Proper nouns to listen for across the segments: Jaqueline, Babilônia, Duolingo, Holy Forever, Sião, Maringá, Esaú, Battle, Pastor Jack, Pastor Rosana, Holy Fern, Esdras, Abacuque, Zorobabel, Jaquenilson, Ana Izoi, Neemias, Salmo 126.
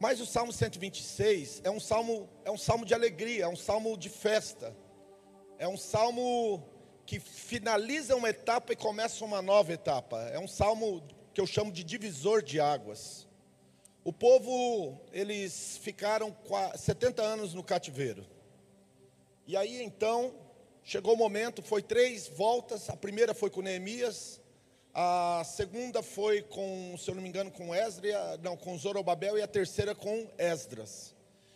Mas o Salmo 126 é um salmo de alegria, é um salmo de festa. É um salmo que finaliza uma etapa e começa uma nova etapa. É um salmo que eu chamo de divisor de águas. O povo, eles ficaram 70 anos no cativeiro. E aí então, chegou o momento, foi 3 voltas. A primeira foi com Neemias. A segunda foi com, se eu não me engano, com Zorobabel, e a terceira com Esdras.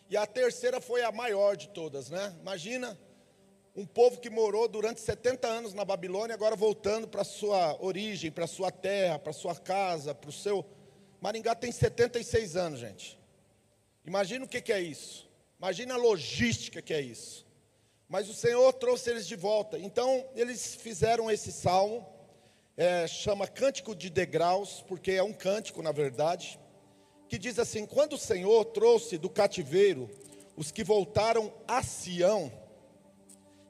E a terceira foi a maior de todas, né? Imagina, um povo que morou durante 70 anos na Babilônia, agora voltando para a sua origem, para a sua terra, para a sua casa, para o seu... Maringá tem 76 anos, gente. Imagina o que é isso. Imagina a logística que é isso. Mas o Senhor trouxe eles de volta. Então, eles fizeram esse salmo. Chama Cântico de Degraus, porque é um cântico, na verdade, que diz assim: quando o Senhor trouxe do cativeiro os que voltaram a Sião,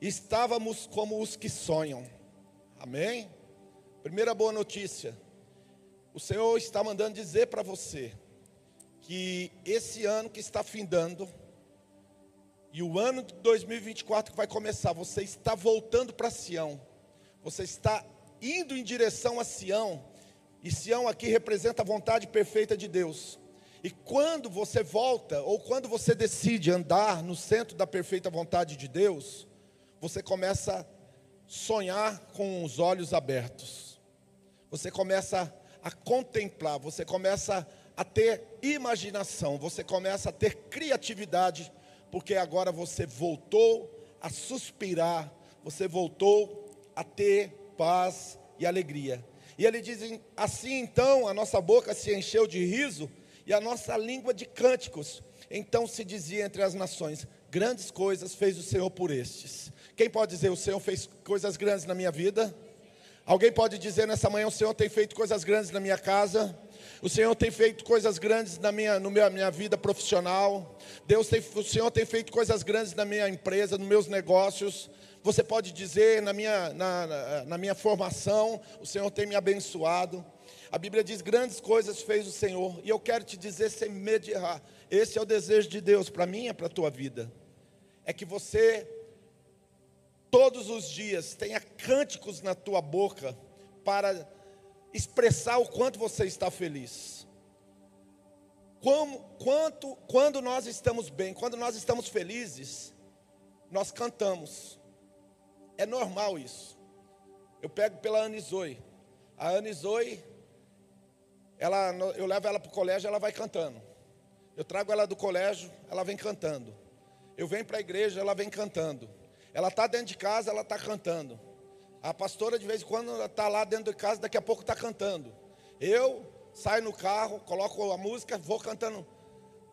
estávamos como os que sonham. Amém? Primeira boa notícia: o Senhor está mandando dizer para você que esse ano que está findando e o ano de 2024 que vai começar, você está voltando para Sião. Você está indo em direção a Sião, e Sião aqui representa a vontade perfeita de Deus. E quando você volta, ou quando você decide andar no centro da perfeita vontade de Deus, você começa a sonhar com os olhos abertos, você começa a contemplar, você começa a ter imaginação, você começa a ter criatividade, porque agora você voltou a suspirar, você voltou a ter paz e alegria. E ele diz assim: então a nossa boca se encheu de riso e a nossa língua de cânticos. Então se dizia entre as nações: grandes coisas fez o Senhor por estes. Quem pode dizer: o Senhor fez coisas grandes na minha vida? Alguém pode dizer nessa manhã: o Senhor tem feito coisas grandes na minha casa? O Senhor tem feito coisas grandes na minha vida profissional? O Senhor tem feito coisas grandes na minha empresa, nos meus negócios? Você pode dizer: na minha formação, o Senhor tem me abençoado. A Bíblia diz: grandes coisas fez o Senhor. E eu quero te dizer sem medo de errar, esse é o desejo de Deus para mim e para a tua vida. É que você, todos os dias, tenha cânticos na tua boca para expressar o quanto você está feliz. Quando nós estamos bem, quando nós estamos felizes, nós cantamos. É normal isso. Eu pego pela Ana Izoi. A Ana Izoi, eu levo ela para o colégio, ela vai cantando. Eu trago ela do colégio, ela vem cantando. Eu venho para a igreja, ela vem cantando. Ela está dentro de casa, ela está cantando. A pastora, de vez em quando, está lá dentro de casa, daqui a pouco está cantando. Eu saio no carro, coloco a música, vou cantando.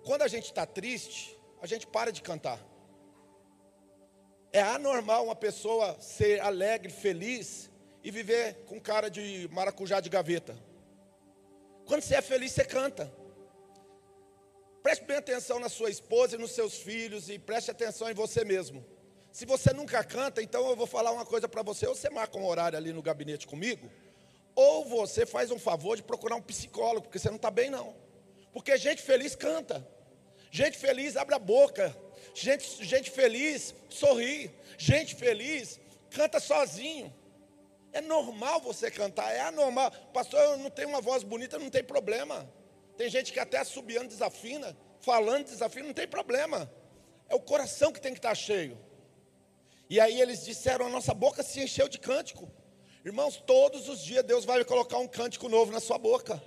Quando a gente está triste, a gente para de cantar. É anormal uma pessoa ser alegre, feliz e viver com cara de maracujá de gaveta. Quando você é feliz, você canta. Preste bem atenção na sua esposa e nos seus filhos, e preste atenção em você mesmo. Se você nunca canta, então eu vou falar uma coisa para você: ou você marca um horário ali no gabinete comigo, ou você faz um favor de procurar um psicólogo, porque você não está bem não. Porque gente feliz canta, gente feliz abre a boca, gente feliz sorri, gente feliz canta sozinho. É normal você cantar, é anormal. Pastor, eu não tenho uma voz bonita, não tem problema. Tem gente que até assobiando desafina, falando desafina, não tem problema. É o coração que tem que estar cheio. E aí eles disseram: a nossa boca se encheu de cântico. Irmãos, todos os dias Deus vai colocar um cântico novo na sua boca.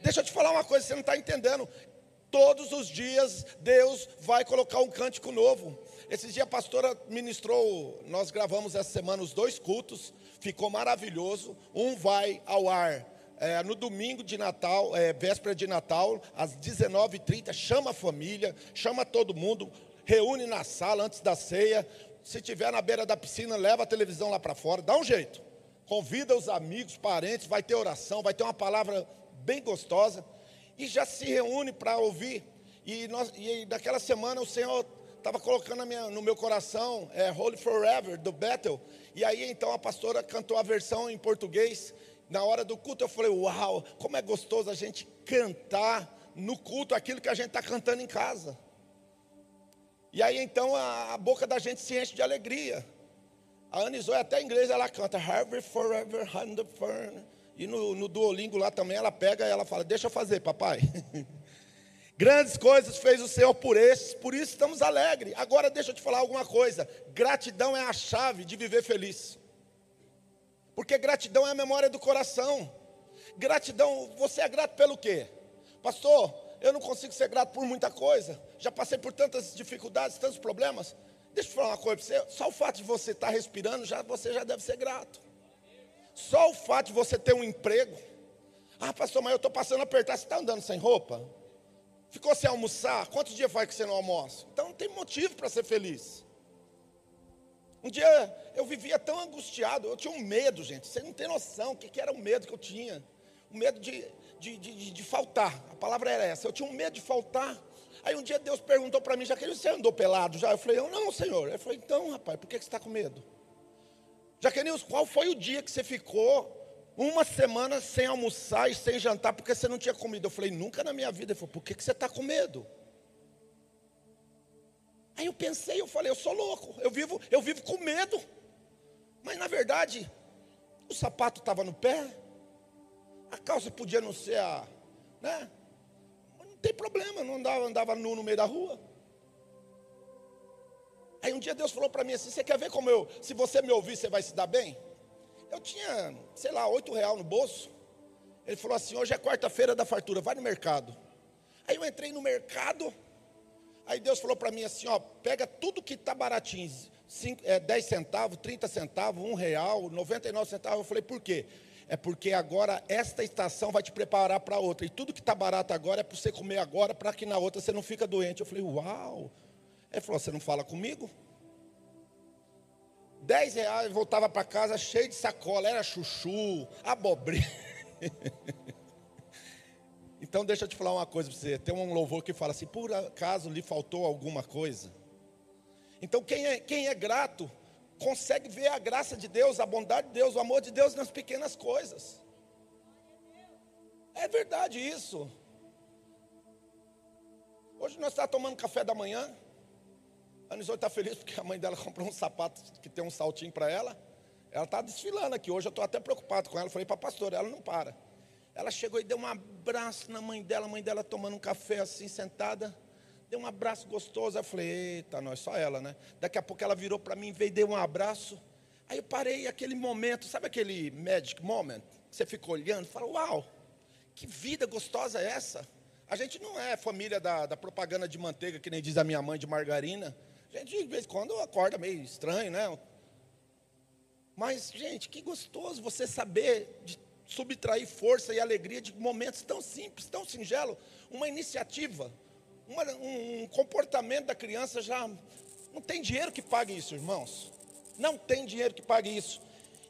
Deixa eu te falar uma coisa, você não está entendendo. Todos os dias Deus vai colocar um cântico novo. Esses dias a pastora ministrou, nós gravamos essa semana os 2 cultos, ficou maravilhoso. Um vai ao ar no domingo de Natal, véspera de Natal, às 19h30, chama a família, chama todo mundo, reúne na sala antes da ceia. Se tiver na beira da piscina, leva a televisão lá para fora, dá um jeito. Convida os amigos, parentes, vai ter oração, vai ter uma palavra bem gostosa. E já se reúne para ouvir. E naquela semana o Senhor estava colocando no meu coração Holy Forever, do Battle. E aí então a pastora cantou a versão em português. Na hora do culto eu falei: uau, como é gostoso a gente cantar no culto aquilo que a gente está cantando em casa. E aí então a boca da gente se enche de alegria. A Ana Izoi até em inglês ela canta Holy Forever, Holy Fern. E no Duolingo lá também ela pega e ela fala, deixa eu fazer, papai. Grandes coisas fez o Senhor por estes, por isso estamos alegres. Agora deixa eu te falar alguma coisa. Gratidão é a chave de viver feliz. Porque gratidão é a memória do coração. Gratidão, você é grato pelo quê? Pastor, eu não consigo ser grato por muita coisa. Já passei por tantas dificuldades, tantos problemas. Deixa eu falar uma coisa para você. Só o fato de você estar respirando, você já deve ser grato. Só o fato de você ter um emprego. Ah, pastor, mas eu estou passando a apertar. Você está andando sem roupa? Ficou sem almoçar? Quantos dias faz que você não almoça? Então não tem motivo para ser feliz. Um dia eu vivia tão angustiado, eu tinha um medo, gente. Você não tem noção o que era o medo que eu tinha. O medo de faltar. A palavra era essa. Eu tinha um medo de faltar. Aí um dia Deus perguntou para mim, Jaqueline, você andou pelado já? Eu falei, eu não, Senhor. Ele falou, então, rapaz, por que você está com medo? Jaqueline, qual foi o dia que você ficou uma semana sem almoçar e sem jantar, porque você não tinha comida? Eu falei, nunca na minha vida. Ele falou, por que você está com medo? Aí eu pensei, eu falei, eu sou louco, eu vivo com medo. Mas na verdade, o sapato estava no pé, a calça podia não ser a... né? Não tem problema, eu não andava nu no meio da rua. Aí um dia Deus falou para mim assim, você quer ver como eu... se você me ouvir, você vai se dar bem? Eu tinha, sei lá, R$8 no bolso. Ele falou assim, hoje é quarta-feira da fartura, vai no mercado. Aí eu entrei no mercado. Aí Deus falou para mim assim, ó, pega tudo que está baratinho, 10 centavos, 30 centavos, R$1, 99 centavos. Eu falei, por quê? É porque agora esta estação vai te preparar para outra. E tudo que está barato agora é para você comer agora, para que na outra você não fica doente. Eu falei, uau. Ele falou, você não fala comigo? R$10, voltava para casa cheio de sacola, era chuchu, abobrinha. Então deixa eu te falar uma coisa para você. Tem um louvor que fala assim, por acaso lhe faltou alguma coisa? Então quem é grato consegue ver a graça de Deus, a bondade de Deus, o amor de Deus nas pequenas coisas. É verdade isso. Hoje nós estamos tomando café da manhã. A Ana Izoi está feliz porque a mãe dela comprou um sapato que tem um saltinho para ela. Ela está desfilando aqui hoje, eu estou até preocupado com ela. Falei para a pastora, ela não para. Ela chegou e deu um abraço na mãe dela tomando um café assim, sentada. Deu um abraço gostoso. Eu falei, eita, nós, só ela, né? Daqui a pouco ela virou para mim, veio e deu um abraço. Aí eu parei, aquele momento, sabe aquele magic moment? Você fica olhando e fala, uau, que vida gostosa é essa? A gente não é família da propaganda de manteiga, que nem diz a minha mãe, de margarina. A gente, de vez em quando, acorda meio estranho, né? Mas, gente, que gostoso você saber de subtrair força e alegria de momentos tão simples, tão singelos. Uma iniciativa, um comportamento da criança já... Não tem dinheiro que pague isso, irmãos. Não tem dinheiro que pague isso.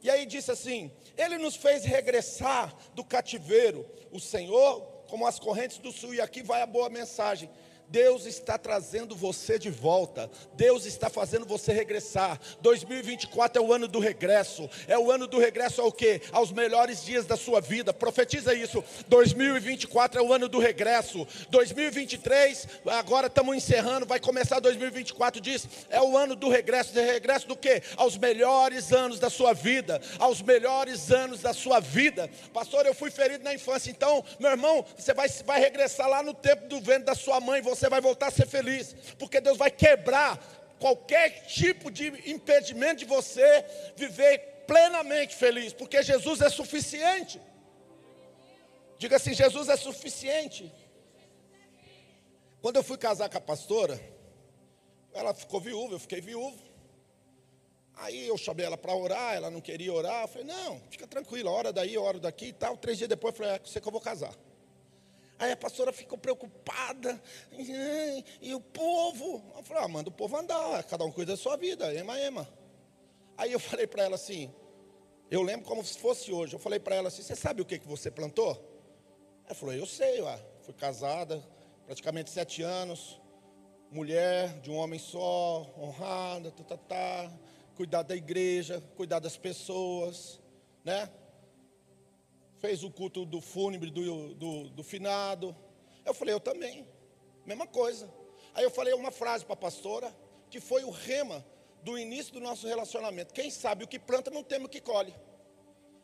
E aí disse assim, ele nos fez regressar do cativeiro. O Senhor, como as correntes do sul, e aqui vai a boa mensagem. Deus está trazendo você de volta. Deus está fazendo você regressar. 2024 é o ano do regresso. É o ano do regresso ao quê? Aos melhores dias da sua vida. Profetiza isso. 2024 é o ano do regresso. 2023, agora estamos encerrando, vai começar 2024, diz, é o ano do regresso. De regresso do quê? Aos melhores anos da sua vida. Aos melhores anos da sua vida. Pastor, eu fui ferido na infância. Então, meu irmão, você vai regressar lá no tempo do ventre da sua mãe. Você vai voltar a ser feliz, porque Deus vai quebrar qualquer tipo de impedimento de você viver plenamente feliz, porque Jesus é suficiente. Diga assim, Jesus é suficiente. Quando eu fui casar com a pastora, ela ficou viúva, eu fiquei viúvo. Aí eu chamei ela para orar, ela não queria orar. Eu falei, não, fica tranquila, ora daí, ora daqui e tal. 3 dias depois eu falei, é com você que eu vou casar. Aí a pastora ficou preocupada, e o povo? Eu falei, ah, manda o povo andar, cada um cuida da sua vida, ema. Aí eu falei para ela assim, eu lembro como se fosse hoje, eu falei para ela assim, você sabe o que você plantou? Ela falou, eu sei, ué. Fui casada, praticamente 7 anos, mulher de um homem só, honrada, cuidar da igreja, cuidar das pessoas, né? Fez o culto do fúnebre, do finado, Eu falei, eu também, mesma coisa. Aí eu falei uma frase para a pastora, que foi o rema do início do nosso relacionamento. Quem sabe o que planta não teme o que colhe.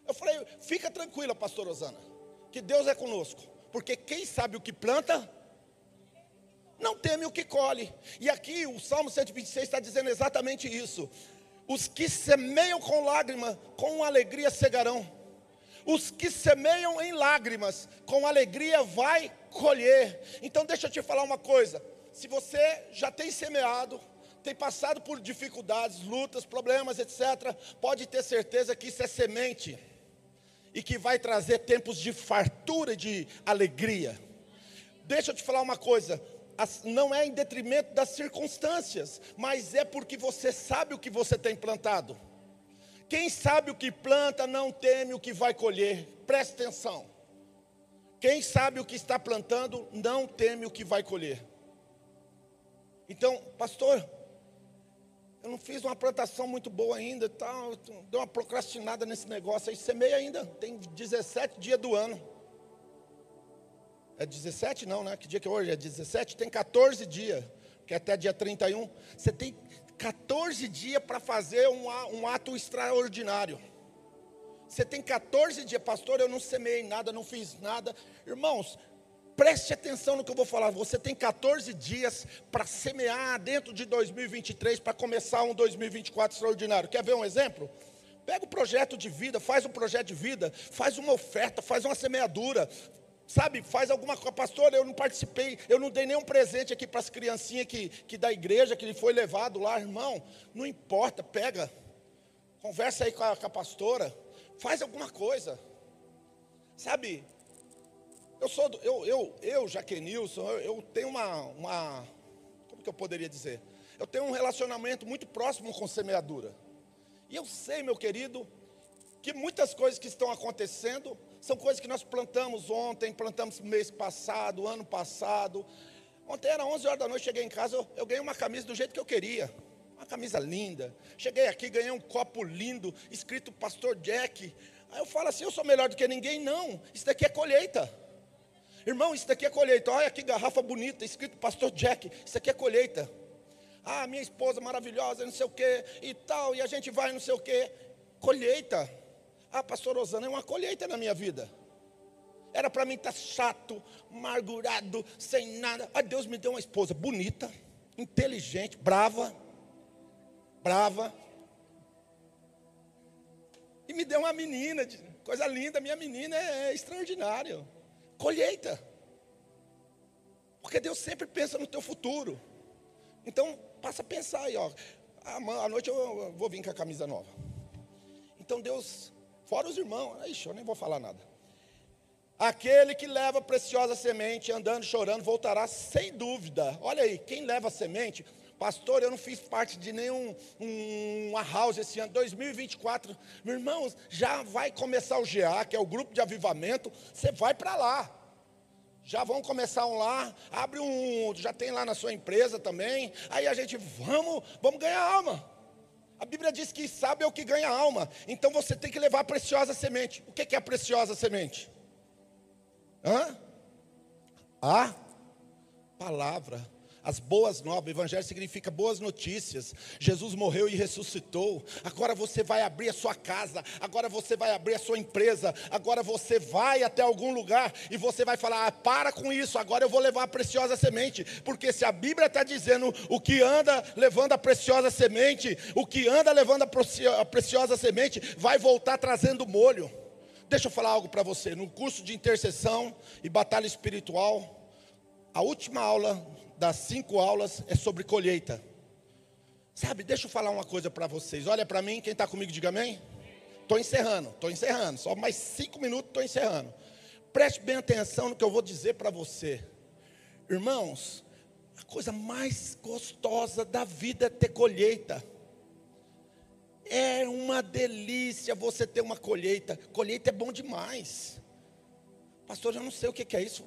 Eu falei, fica tranquila, pastor Rosana, que Deus é conosco, porque quem sabe o que planta não teme o que colhe. E aqui o Salmo 126 está dizendo exatamente isso. Os que semeiam com lágrimas, com alegria cegarão. Os que semeiam em lágrimas, com alegria vai colher. Então deixa eu te falar uma coisa. Se você já tem semeado, tem passado por dificuldades, lutas, problemas, etc., pode ter certeza que isso é semente e que vai trazer tempos de fartura e de alegria. Deixa eu te falar uma coisa. Não é em detrimento das circunstâncias, mas é porque você sabe o que você tem plantado. Quem sabe o que planta não teme o que vai colher. Preste atenção. Quem sabe o que está plantando não teme o que vai colher. Então, pastor, eu não fiz uma plantação muito boa ainda e tal, deu uma procrastinada nesse negócio aí, semeia ainda, tem 17 dias do ano. É 17? Não, né? Que dia que é hoje? É 17? Tem 14 dias, que é até dia 31. Você tem 14 dias para fazer um ato extraordinário. Você tem 14 dias, pastor, eu não semeei nada, não fiz nada. Irmãos, preste atenção no que eu vou falar. Você tem 14 dias para semear dentro de 2023, para começar um 2024 extraordinário. Quer ver um exemplo? Pega o projeto de vida, faz um projeto de vida, faz uma oferta, faz uma semeadura, sabe, faz alguma coisa. Pastor, eu não participei, eu não dei nenhum presente aqui para as criancinhas que da igreja, que foi levado lá, irmão, não importa, pega, conversa aí com a pastora, faz alguma coisa, sabe. Eu Jaquenilson, eu tenho uma, como que eu poderia dizer? Eu tenho um relacionamento muito próximo com semeadura. E eu sei, meu querido, que muitas coisas que estão acontecendo são coisas que nós plantamos ontem, plantamos mês passado, ano passado. Ontem era 11 horas da noite, cheguei em casa, eu ganhei uma camisa do jeito que eu queria. Uma camisa linda. Cheguei aqui, ganhei um copo lindo, escrito Pastor Jack. Aí eu falo assim, eu sou melhor do que ninguém? Não, isso daqui é colheita. Irmão, isso daqui é colheita. Olha que garrafa bonita, escrito Pastor Jack. Isso aqui é colheita. Ah, minha esposa maravilhosa, não sei o quê e tal, e a gente vai não sei o quê. Colheita. Ah, pastor Rosana, é uma colheita na minha vida. Era para mim estar chato, amargurado, sem nada. Ah, Deus me deu uma esposa bonita, inteligente, brava. E me deu uma menina, coisa linda. Minha menina é extraordinária. Colheita, porque Deus sempre pensa no teu futuro. Então passa a pensar aí, ó, à noite eu vou vir com a camisa nova. Então Deus, fora os irmãos, ixi, eu nem vou falar nada. Aquele que leva a preciosa semente, andando chorando, voltará sem dúvida. Olha aí, quem leva a semente. Pastor, eu não fiz parte de nenhum house esse ano, 2024. Meus irmãos, já vai começar o GA, que é o grupo de avivamento. Você vai para lá. Já vão começar um lá, abre um, já tem lá na sua empresa também. Aí a gente, vamos ganhar alma. A Bíblia diz que sabe é o que ganha alma. Então você tem que levar a preciosa semente. O que é a preciosa semente? A palavra. As boas novas, evangelho significa boas notícias. Jesus morreu e ressuscitou. Agora você vai abrir a sua casa, agora você vai abrir a sua empresa, agora você vai até algum lugar e você vai falar, para com isso, agora eu vou levar a preciosa semente. Porque se a Bíblia está dizendo o que anda levando a preciosa semente, o que anda levando a preciosa semente vai voltar trazendo molho. Deixa eu falar algo para você. No curso de intercessão e batalha espiritual, a última aula das 5 aulas é sobre colheita. Sabe, deixa eu falar uma coisa para vocês. Olha para mim, quem está comigo, diga amém. Estou encerrando. Só mais 5 minutos, estou encerrando. Preste bem atenção no que eu vou dizer para você. Irmãos, a coisa mais gostosa da vida é ter colheita. É uma delícia você ter uma colheita. Colheita é bom demais. Pastor, eu não sei o que é isso,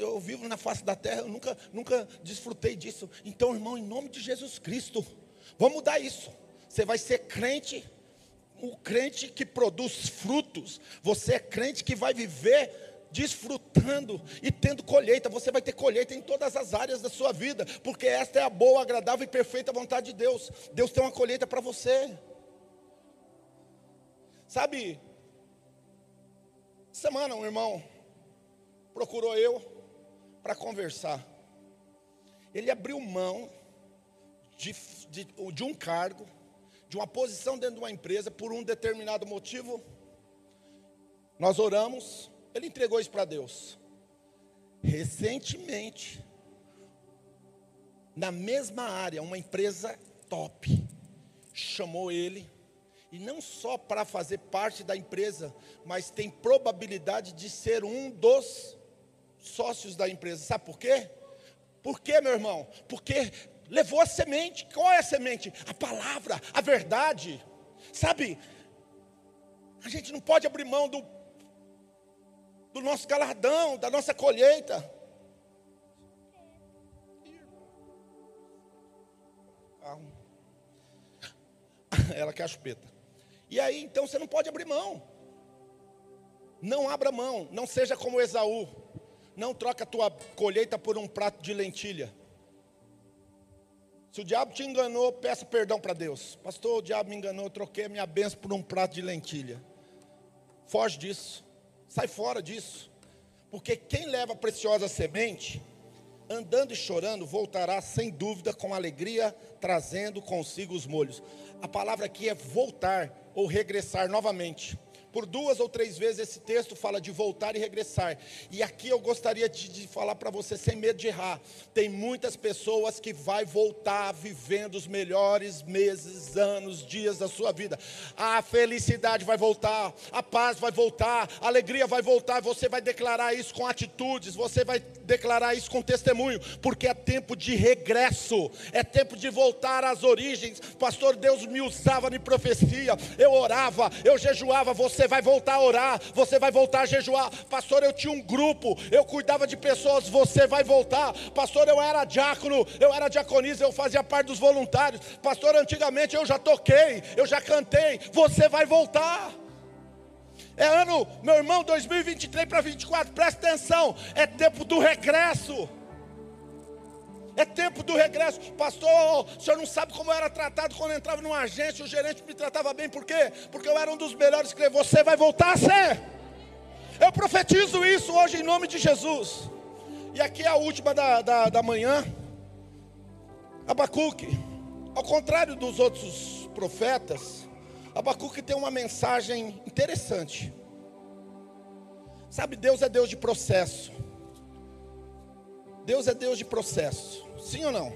eu vivo na face da terra, eu nunca desfrutei disso. Então, irmão, em nome de Jesus Cristo, vamos mudar isso. Você vai ser crente, um crente que produz frutos. Você é crente que vai viver desfrutando e tendo colheita. Você vai ter colheita em todas as áreas da sua vida, porque esta é a boa, agradável e perfeita vontade de Deus. Deus tem uma colheita para você. Sabe, semana um irmão procurou eu para conversar. Ele abriu mão de um cargo, de uma posição dentro de uma empresa, por um determinado motivo. Nós oramos, ele entregou isso para Deus. Recentemente, na mesma área, uma empresa top chamou ele, e não só para fazer parte da empresa, mas tem probabilidade de ser um dos sócios da empresa. Sabe por quê? Por quê, meu irmão? Porque levou a semente. Qual é a semente? A palavra, a verdade. Sabe, a gente não pode abrir mão do nosso galardão, da nossa colheita. Ela quer a chupeta. E aí, então, você não pode abrir mão. Não abra mão, não seja como Esaú. Não troca a tua colheita por um prato de lentilha. Se o diabo te enganou, peça perdão para Deus. Pastor, o diabo me enganou, eu troquei a minha bênção por um prato de lentilha. Foge disso, sai fora disso. Porque quem leva a preciosa semente, andando e chorando, voltará sem dúvida com alegria, trazendo consigo os molhos. A palavra aqui é voltar ou regressar novamente. Por 2 ou 3 vezes esse texto fala de voltar e regressar. E aqui eu gostaria de falar para você sem medo de errar. Tem muitas pessoas que vai voltar vivendo os melhores meses, anos, dias da sua vida. A felicidade vai voltar, a paz vai voltar, a alegria vai voltar. Você vai declarar isso com atitudes, você vai declarar isso com testemunho, porque é tempo de regresso, é tempo de voltar às origens. Pastor, Deus me usava em profecia, eu orava, eu jejuava. Você vai voltar a orar, você vai voltar a jejuar. Pastor, eu tinha um grupo, eu cuidava de pessoas, você vai voltar. Pastor, eu era diácono, eu era diaconisa, eu fazia parte dos voluntários. Pastor, antigamente eu já toquei, eu já cantei, você vai voltar. É ano, meu irmão, 2023 para 2024, presta atenção, é tempo do regresso. É tempo do regresso. Pastor, o senhor não sabe como eu era tratado quando eu entrava numa agência, o gerente me tratava bem. Por quê? Porque eu era um dos melhores. Você vai voltar a ser. Eu profetizo isso hoje em nome de Jesus. E aqui é a última da manhã. Abacuque, ao contrário dos outros profetas, Abacuque tem uma mensagem interessante. Sabe, Deus é Deus de processo. Deus é Deus de processo. Sim ou não?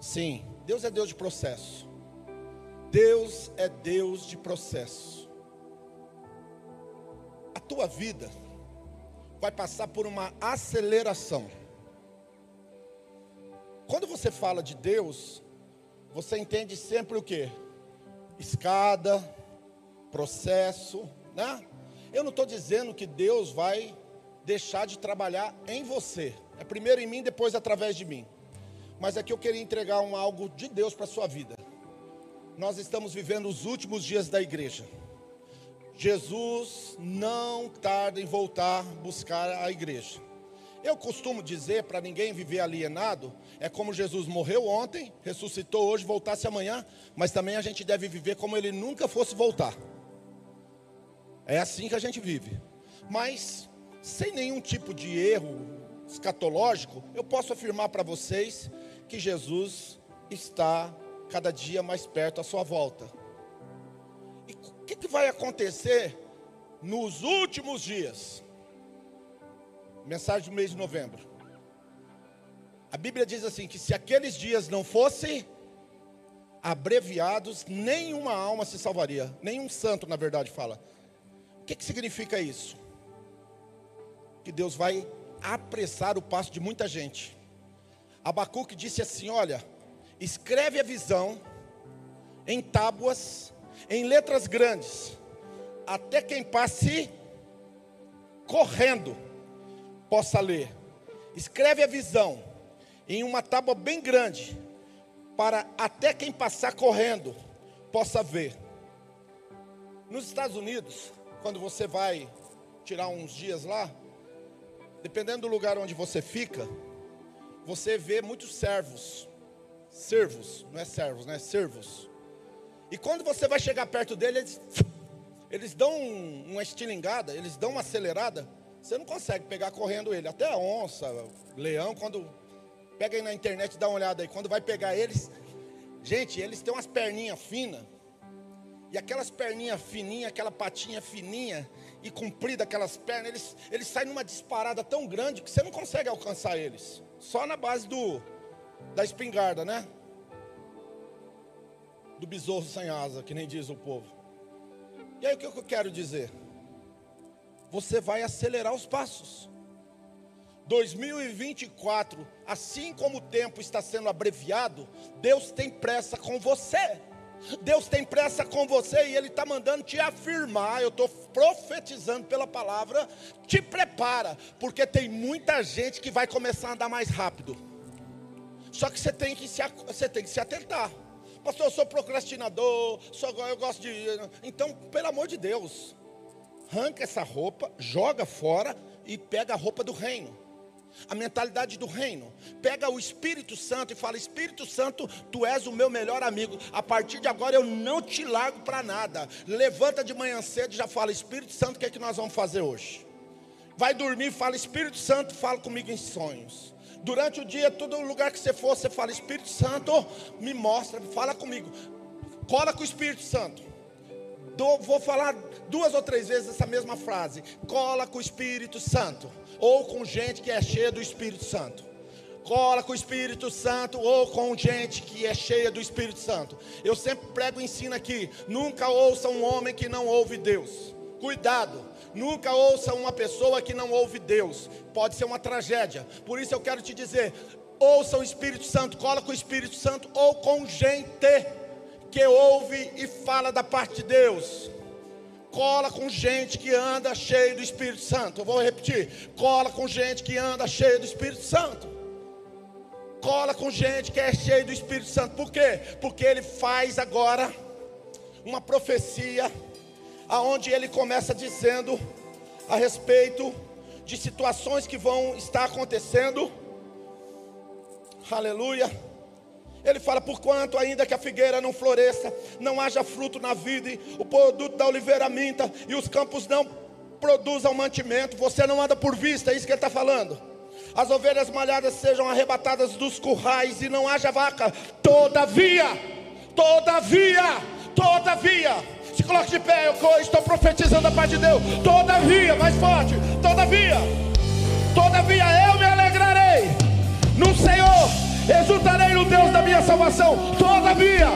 Sim. Deus é Deus de processo. Deus é Deus de processo. A tua vida vai passar por uma aceleração. Quando você fala de Deus, você entende sempre o quê? Escada, processo, né? Eu não estou dizendo que Deus vai deixar de trabalhar em você. É primeiro em mim, depois através de mim. Mas aqui eu queria entregar algo de Deus para a sua vida. Nós estamos vivendo os últimos dias da igreja. Jesus não tarda em voltar buscar a igreja. Eu costumo dizer, para ninguém viver alienado, é como Jesus morreu ontem, ressuscitou hoje, voltasse amanhã, mas também a gente deve viver como ele nunca fosse voltar. É assim que a gente vive. Mas sem nenhum tipo de erro escatológico, eu posso afirmar para vocês que Jesus está cada dia mais perto à sua volta. E o que vai acontecer nos últimos dias? Mensagem do mês de novembro. A Bíblia diz assim, que se aqueles dias não fossem abreviados, nenhuma alma se salvaria. Nenhum santo, na verdade, fala. O que significa isso? Que Deus vai apressar o passo de muita gente. Abacuque disse assim, olha, escreve a visão em tábuas, em letras grandes, até quem passe correndo possa ler. Escreve a visão em uma tábua bem grande, para até quem passar correndo possa ver. Nos Estados Unidos, quando você vai tirar uns dias lá, dependendo do lugar onde você fica, você vê muitos servos, não é servos, né? Servos. E quando você vai chegar perto dele, eles dão uma estilingada, eles dão uma acelerada, você não consegue pegar correndo ele, até a onça, leão, quando pega aí na internet, dá uma olhada aí, quando vai pegar eles, gente, eles têm umas perninhas finas, e aquelas perninhas fininhas, aquela patinha fininha e comprida, aquelas pernas, eles saem numa disparada tão grande que você não consegue alcançar eles, só na base da espingarda, né? Do besouro sem asa, que nem diz o povo. E aí o que eu quero dizer? Você vai acelerar os passos. 2024, assim como o tempo está sendo abreviado, Deus tem pressa com você. Deus tem pressa com você e Ele está mandando te afirmar. Eu estou profetizando pela palavra. Te prepara, porque tem muita gente que vai começar a andar mais rápido. Só que você tem que se atentar. Pastor, eu sou procrastinador, eu gosto de... Então, pelo amor de Deus, arranca essa roupa, joga fora e pega a roupa do reino. A mentalidade do reino. Pega o Espírito Santo e fala: Espírito Santo, tu és o meu melhor amigo. A partir de agora eu não te largo para nada. Levanta de manhã cedo e já fala: Espírito Santo, o que é que nós vamos fazer hoje? Vai dormir e fala: Espírito Santo, fala comigo em sonhos. Durante o dia, todo lugar que você for, você fala: Espírito Santo, me mostra, fala comigo. Cola com o Espírito Santo. Vou falar 2 ou 3 vezes essa mesma frase. Cola com o Espírito Santo. Ou com gente que é cheia do Espírito Santo. Cola com o Espírito Santo ou com gente que é cheia do Espírito Santo. Eu sempre prego e ensino aqui. Nunca ouça um homem que não ouve Deus. Cuidado. Nunca ouça uma pessoa que não ouve Deus. Pode ser uma tragédia. Por isso eu quero te dizer: ouça o Espírito Santo, cola com o Espírito Santo ou com gente que ouve e fala da parte de Deus. Cola com gente que anda cheio do Espírito Santo. Eu vou repetir: cola com gente que anda cheio do Espírito Santo. Cola com gente que é cheio do Espírito Santo. Por quê? Porque ele faz agora uma profecia aonde ele começa dizendo a respeito de situações que vão estar acontecendo. Aleluia. Ele fala: porquanto ainda que a figueira não floresça, não haja fruto na vide, o produto da oliveira minta, e os campos não produzam mantimento, você não anda por vista, é isso que ele está falando. As ovelhas malhadas sejam arrebatadas dos currais, e não haja vaca. Todavia, se coloque de pé, eu estou profetizando a paz de Deus. Todavia, mais forte. Todavia eu me alegrarei no Senhor, exultarei no Deus da minha salvação. Todavia,